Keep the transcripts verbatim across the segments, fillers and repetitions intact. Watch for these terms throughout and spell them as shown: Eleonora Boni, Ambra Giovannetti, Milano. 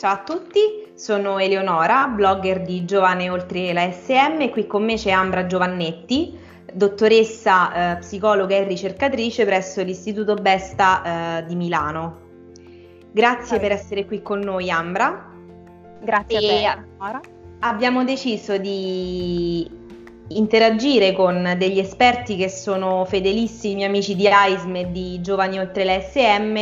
Ciao a tutti, sono Eleonora, blogger di Giovani oltre la S M, e qui con me c'è Ambra Giovannetti, dottoressa, eh, psicologa e ricercatrice presso l'Istituto Besta eh, di Milano. Grazie Ciao. per essere qui con noi, Ambra. Grazie e a te, Eleonora. Abbiamo deciso di interagire con degli esperti che sono fedelissimi amici di A I S M e di Giovani oltre la S M,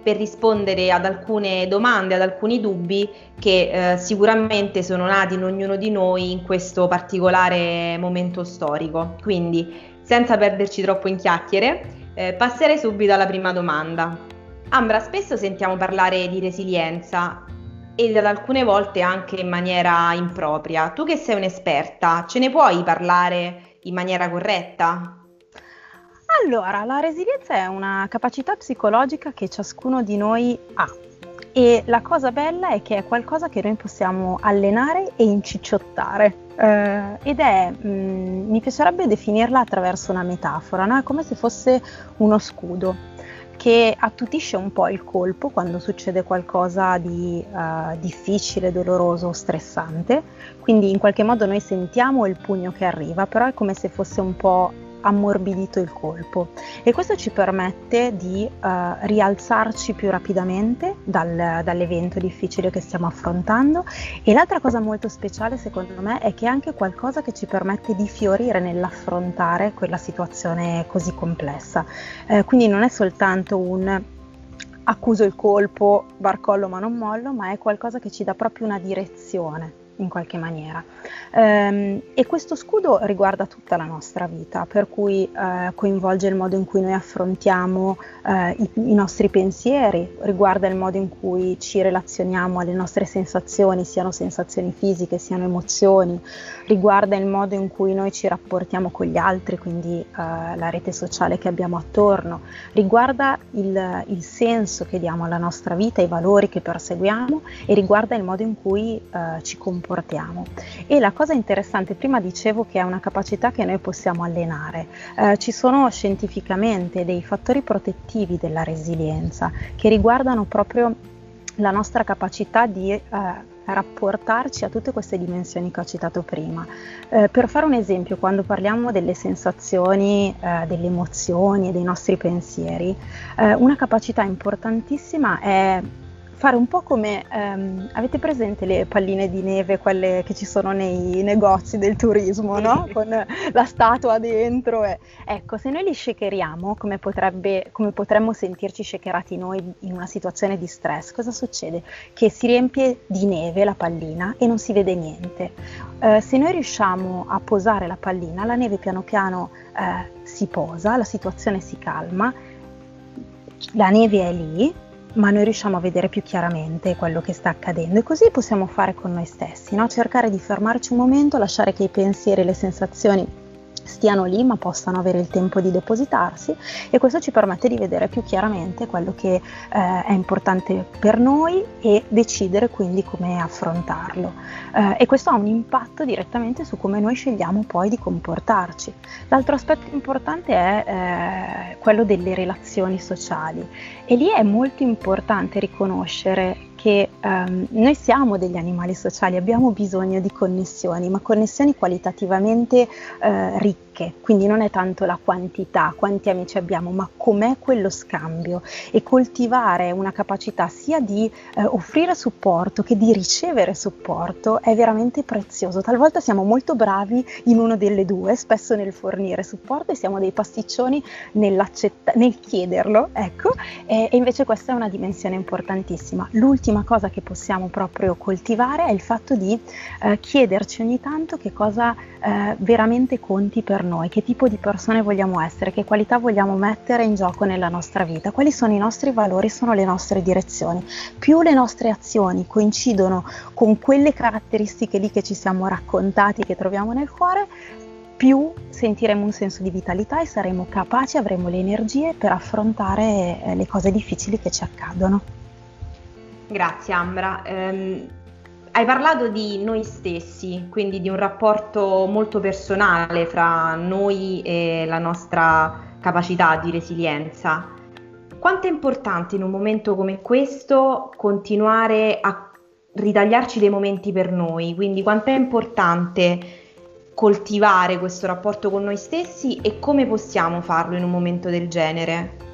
per rispondere ad alcune domande, ad alcuni dubbi che eh, sicuramente sono nati in ognuno di noi in questo particolare momento storico. Quindi, senza perderci troppo in chiacchiere, eh, passerei subito alla prima domanda. Ambra, spesso sentiamo parlare di resilienza ed ad alcune volte anche in maniera impropria. Tu che sei un'esperta, ce ne puoi parlare in maniera corretta? Allora, la resilienza è una capacità psicologica che ciascuno di noi ha, e la cosa bella è che è qualcosa che noi possiamo allenare e incicciottare eh, ed è, mh, mi piacerebbe definirla attraverso una metafora, no? È come se fosse uno scudo che attutisce un po' il colpo quando succede qualcosa di eh, difficile, doloroso o stressante, quindi in qualche modo noi sentiamo il pugno che arriva, però è come se fosse un po' ammorbidito il colpo, e questo ci permette di uh, rialzarci più rapidamente dal, dall'evento difficile che stiamo affrontando. E l'altra cosa molto speciale secondo me è che è anche qualcosa che ci permette di fiorire nell'affrontare quella situazione così complessa, eh, quindi non è soltanto un accuso il colpo, barcollo ma non mollo, ma è qualcosa che ci dà proprio una direzione in qualche maniera, e questo scudo riguarda tutta la nostra vita, per cui coinvolge il modo in cui noi affrontiamo i nostri pensieri, riguarda il modo in cui ci relazioniamo alle nostre sensazioni, siano sensazioni fisiche, siano emozioni, riguarda il modo in cui noi ci rapportiamo con gli altri, quindi la rete sociale che abbiamo attorno, riguarda il, il senso che diamo alla nostra vita, i valori che perseguiamo, e riguarda il modo in cui ci comportiamo. Portiamo. E la cosa interessante, prima dicevo che è una capacità che noi possiamo allenare, eh, ci sono scientificamente dei fattori protettivi della resilienza che riguardano proprio la nostra capacità di eh, rapportarci a tutte queste dimensioni che ho citato prima. Eh, per fare un esempio, quando parliamo delle sensazioni, eh, delle emozioni e dei nostri pensieri, eh, una capacità importantissima è fare un po' come, ehm, avete presente le palline di neve, quelle che ci sono nei negozi del turismo, no? Con la statua dentro. E... Ecco, se noi li shakeriamo, come, potrebbe, come potremmo sentirci shakerati noi in una situazione di stress, cosa succede? Che si riempie di neve la pallina e non si vede niente. Eh, se noi riusciamo a posare la pallina, la neve piano piano eh, si posa, la situazione si calma, la neve è lì, ma noi riusciamo a vedere più chiaramente quello che sta accadendo, e così possiamo fare con noi stessi, no? Cercare di fermarci un momento, lasciare che i pensieri e le sensazioni stiano lì, ma possano avere il tempo di depositarsi, e questo ci permette di vedere più chiaramente quello che eh, è importante per noi e decidere quindi come affrontarlo, eh, e questo ha un impatto direttamente su come noi scegliamo poi di comportarci. L'altro aspetto importante è eh, quello delle relazioni sociali, e lì è molto importante riconoscere che ehm, noi siamo degli animali sociali, abbiamo bisogno di connessioni, ma connessioni qualitativamente eh, ricche, quindi non è tanto la quantità, quanti amici abbiamo, ma com'è quello scambio, e coltivare una capacità sia di eh, offrire supporto che di ricevere supporto è veramente prezioso. Talvolta siamo molto bravi in uno delle due, spesso nel fornire supporto, e siamo dei pasticcioni nel chiederlo, ecco, e, e invece questa è una dimensione importantissima. L'ultima L'ultima cosa che possiamo proprio coltivare è il fatto di eh, chiederci ogni tanto che cosa eh, veramente conti per noi, che tipo di persone vogliamo essere, che qualità vogliamo mettere in gioco nella nostra vita, quali sono i nostri valori, sono le nostre direzioni. Più le nostre azioni coincidono con quelle caratteristiche lì che ci siamo raccontati, che troviamo nel cuore, più sentiremo un senso di vitalità e saremo capaci, avremo le energie per affrontare eh, le cose difficili che ci accadono. Grazie Ambra, eh, hai parlato di noi stessi, quindi di un rapporto molto personale fra noi e la nostra capacità di resilienza. Quanto è importante in un momento come questo continuare a ritagliarci dei momenti per noi, quindi quanto è importante coltivare questo rapporto con noi stessi e come possiamo farlo in un momento del genere?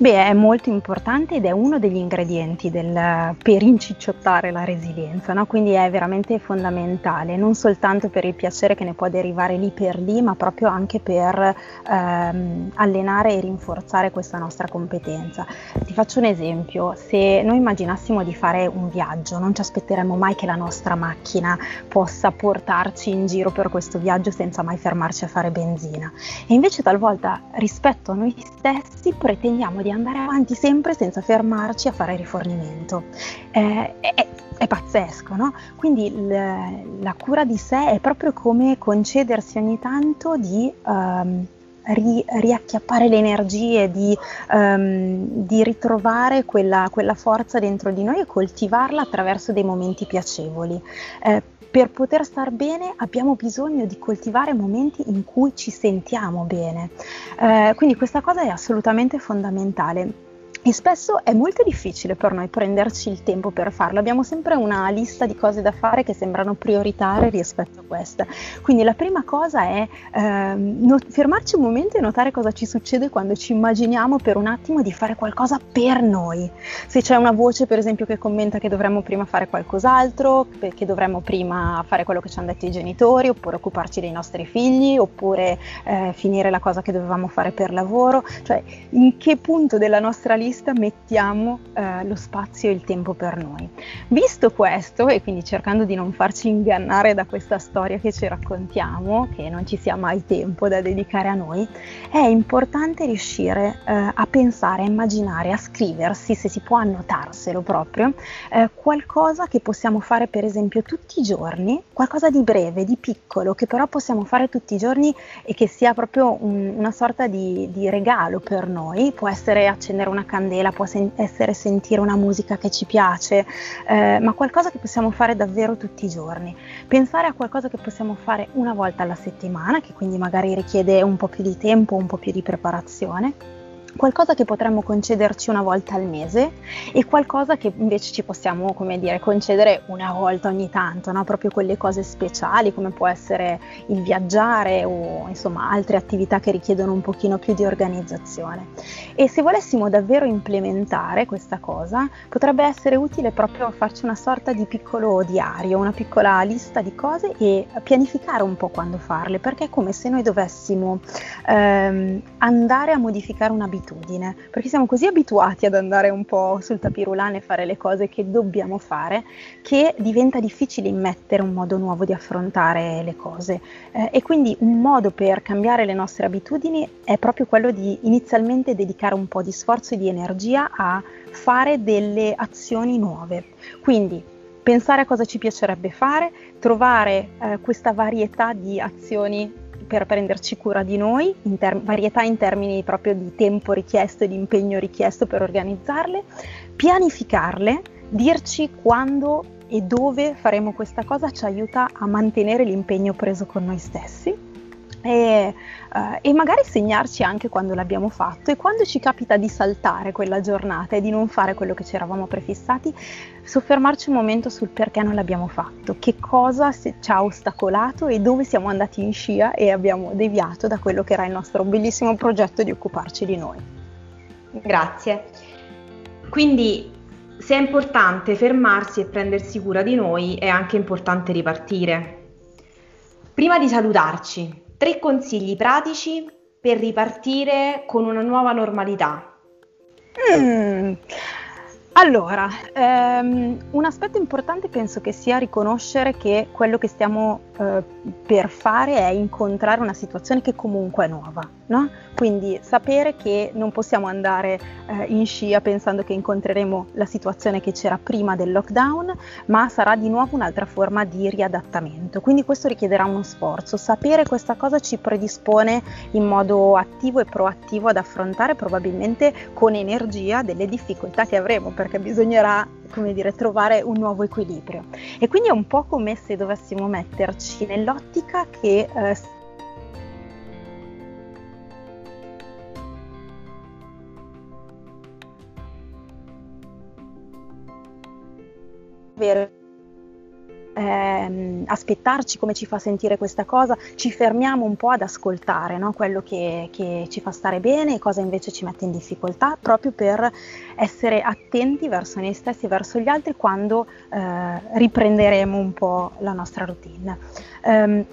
Beh, è molto importante ed è uno degli ingredienti del, per incicciottare la resilienza, no? Quindi è veramente fondamentale, non soltanto per il piacere che ne può derivare lì per lì, ma proprio anche per ehm, allenare e rinforzare questa nostra competenza. Ti faccio un esempio: se noi immaginassimo di fare un viaggio, non ci aspetteremmo mai che la nostra macchina possa portarci in giro per questo viaggio senza mai fermarci a fare benzina, e invece talvolta rispetto a noi stessi pretendiamo di andare avanti sempre senza fermarci a fare rifornimento. Eh, è, è pazzesco, no? Quindi l, la cura di sé è proprio come concedersi ogni tanto di um, ri, riacchiappare le energie, di, um, di ritrovare quella, quella forza dentro di noi e coltivarla attraverso dei momenti piacevoli. Eh, Per poter star bene abbiamo bisogno di coltivare momenti in cui ci sentiamo bene, eh, quindi questa cosa è assolutamente fondamentale. E spesso è molto difficile per noi prenderci il tempo per farlo, abbiamo sempre una lista di cose da fare che sembrano prioritarie rispetto a questa. Quindi la prima cosa è ehm, not- fermarci un momento e notare cosa ci succede quando ci immaginiamo per un attimo di fare qualcosa per noi. Se c'è una voce, per esempio, che commenta che dovremmo prima fare qualcos'altro, che dovremmo prima fare quello che ci hanno detto i genitori, oppure occuparci dei nostri figli, oppure eh, finire la cosa che dovevamo fare per lavoro, cioè in che punto della nostra lista mettiamo eh, lo spazio e il tempo per noi. Visto questo, e quindi cercando di non farci ingannare da questa storia che ci raccontiamo, che non ci sia mai tempo da dedicare a noi, è importante riuscire eh, a pensare, a immaginare, a scriversi, se si può annotarselo proprio, eh, qualcosa che possiamo fare per esempio tutti i giorni, qualcosa di breve, di piccolo, che però possiamo fare tutti i giorni e che sia proprio un, una sorta di, di regalo per noi. Può essere accendere una candela, può sen- essere sentire una musica che ci piace, eh, ma qualcosa che possiamo fare davvero tutti i giorni. Pensare a qualcosa che possiamo fare una volta alla settimana, che quindi magari richiede un po' più di tempo, un po' più di preparazione. Qualcosa che potremmo concederci una volta al mese e qualcosa che invece ci possiamo, come dire, concedere una volta ogni tanto, no? Proprio quelle cose speciali, come può essere il viaggiare o insomma altre attività che richiedono un pochino più di organizzazione. E se volessimo davvero implementare questa cosa, potrebbe essere utile proprio farci una sorta di piccolo diario, una piccola lista di cose e pianificare un po' quando farle, perché è come se noi dovessimo ehm, andare a modificare un'abitudine, perché siamo così abituati ad andare un po' sul tapirulane e fare le cose che dobbiamo fare, che diventa difficile immettere un modo nuovo di affrontare le cose, eh, e quindi un modo per cambiare le nostre abitudini è proprio quello di inizialmente dedicare un po' di sforzo e di energia a fare delle azioni nuove. Quindi pensare a cosa ci piacerebbe fare, trovare eh, questa varietà di azioni per prenderci cura di noi, in ter- varietà in termini proprio di tempo richiesto e di impegno richiesto per organizzarle, pianificarle, dirci quando e dove faremo questa cosa ci aiuta a mantenere l'impegno preso con noi stessi e, uh, e magari segnarci anche quando l'abbiamo fatto e quando ci capita di saltare quella giornata e di non fare quello che ci eravamo prefissati, soffermarci un momento sul perché non l'abbiamo fatto, che cosa ci ha ostacolato e dove siamo andati in scia e abbiamo deviato da quello che era il nostro bellissimo progetto di occuparci di noi. Grazie. Quindi, se è importante fermarsi e prendersi cura di noi, è anche importante ripartire. Prima di salutarci, tre consigli pratici per ripartire con una nuova normalità. Mm. Allora, ehm, un aspetto importante penso che sia riconoscere che quello che stiamo eh, per fare è incontrare una situazione che comunque è nuova, no? Quindi sapere che non possiamo andare eh, in scia pensando che incontreremo la situazione che c'era prima del lockdown, ma sarà di nuovo un'altra forma di riadattamento, quindi questo richiederà uno sforzo. Sapere questa cosa ci predispone in modo attivo e proattivo ad affrontare probabilmente con energia delle difficoltà che avremo, perché bisognerà, come dire, trovare un nuovo equilibrio. E quindi è un po' come se dovessimo metterci nell'ottica che eh, dover ehm, aspettarci come ci fa sentire questa cosa, ci fermiamo un po' ad ascoltare, no? Quello che, che ci fa stare bene e cosa invece ci mette in difficoltà, proprio per essere attenti verso noi stessi e verso gli altri quando eh, riprenderemo un po' la nostra routine. Um,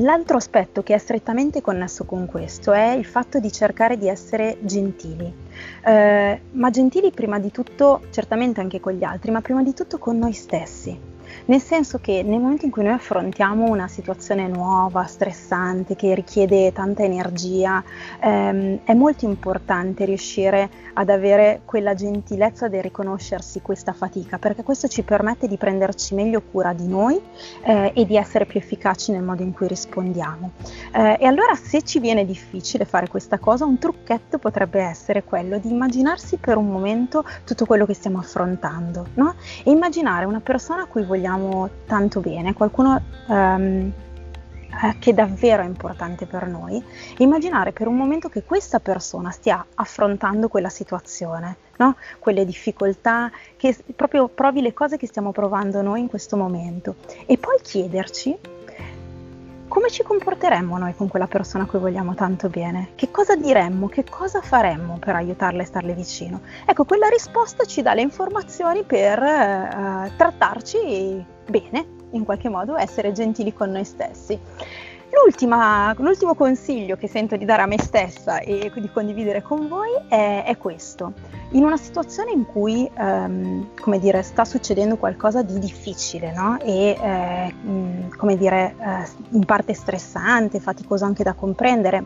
L'altro aspetto che è strettamente connesso con questo è il fatto di cercare di essere gentili, eh, ma gentili prima di tutto, certamente anche con gli altri, ma prima di tutto con noi stessi, nel senso che nel momento in cui noi affrontiamo una situazione nuova, stressante, che richiede tanta energia, ehm, è molto importante riuscire ad avere quella gentilezza del riconoscersi questa fatica, perché questo ci permette di prenderci meglio cura di noi eh, e di essere più efficaci nel modo in cui rispondiamo. Eh, e allora, se ci viene difficile fare questa cosa, un trucchetto potrebbe essere quello di immaginarsi per un momento tutto quello che stiamo affrontando, no? E immaginare una persona a cui vogliamo tanto bene, qualcuno um, che davvero è importante per noi, e immaginare per un momento che questa persona stia affrontando quella situazione, no? Quelle difficoltà, che proprio provi le cose che stiamo provando noi in questo momento, e poi chiederci come ci comporteremmo noi con quella persona a cui vogliamo tanto bene, che cosa diremmo, che cosa faremmo per aiutarla e starle vicino. Ecco, quella risposta ci dà le informazioni per eh, trattarci bene, in qualche modo essere gentili con noi stessi. L'ultima, l'ultimo consiglio che sento di dare a me stessa e di condividere con voi è, è questo: in una situazione in cui ehm, come dire, sta succedendo qualcosa di difficile, no? E eh, mh, come dire, eh, in parte stressante, faticoso anche da comprendere,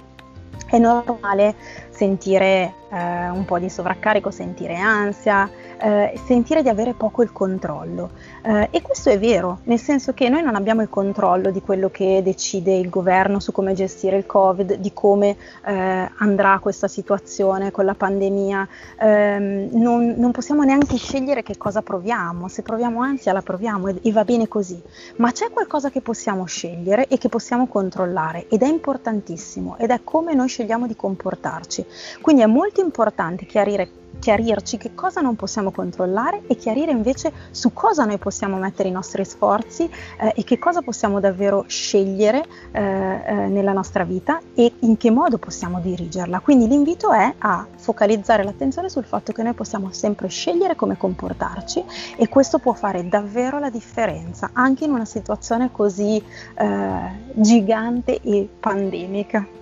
è normale sentire eh, un po' di sovraccarico, sentire ansia, eh, sentire di avere poco il controllo. Eh, e questo è vero, nel senso che noi non abbiamo il controllo di quello che decide il governo su come gestire il Covid, di come eh, andrà questa situazione con la pandemia. Eh, non, non possiamo neanche scegliere che cosa proviamo, se proviamo ansia la proviamo e, e va bene così. Ma c'è qualcosa che possiamo scegliere e che possiamo controllare, ed è importantissimo, ed è come noi scegliamo di comportarci. Quindi è molto importante chiarire, chiarirci che cosa non possiamo controllare e chiarire invece su cosa noi possiamo mettere i nostri sforzi eh, e che cosa possiamo davvero scegliere eh, eh, nella nostra vita e in che modo possiamo dirigerla. Quindi l'invito è a focalizzare l'attenzione sul fatto che noi possiamo sempre scegliere come comportarci, e questo può fare davvero la differenza anche in una situazione così eh, gigante e pandemica.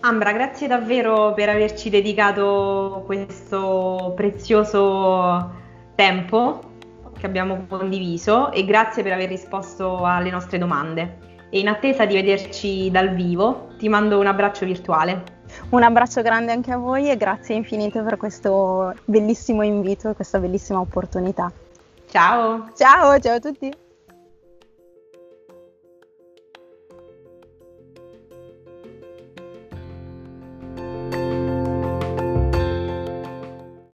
Ambra, grazie davvero per averci dedicato questo prezioso tempo che abbiamo condiviso, e grazie per aver risposto alle nostre domande. E in attesa di vederci dal vivo, ti mando un abbraccio virtuale. Un abbraccio grande anche a voi, e grazie infinite per questo bellissimo invito e questa bellissima opportunità. Ciao! Ciao, ciao a tutti!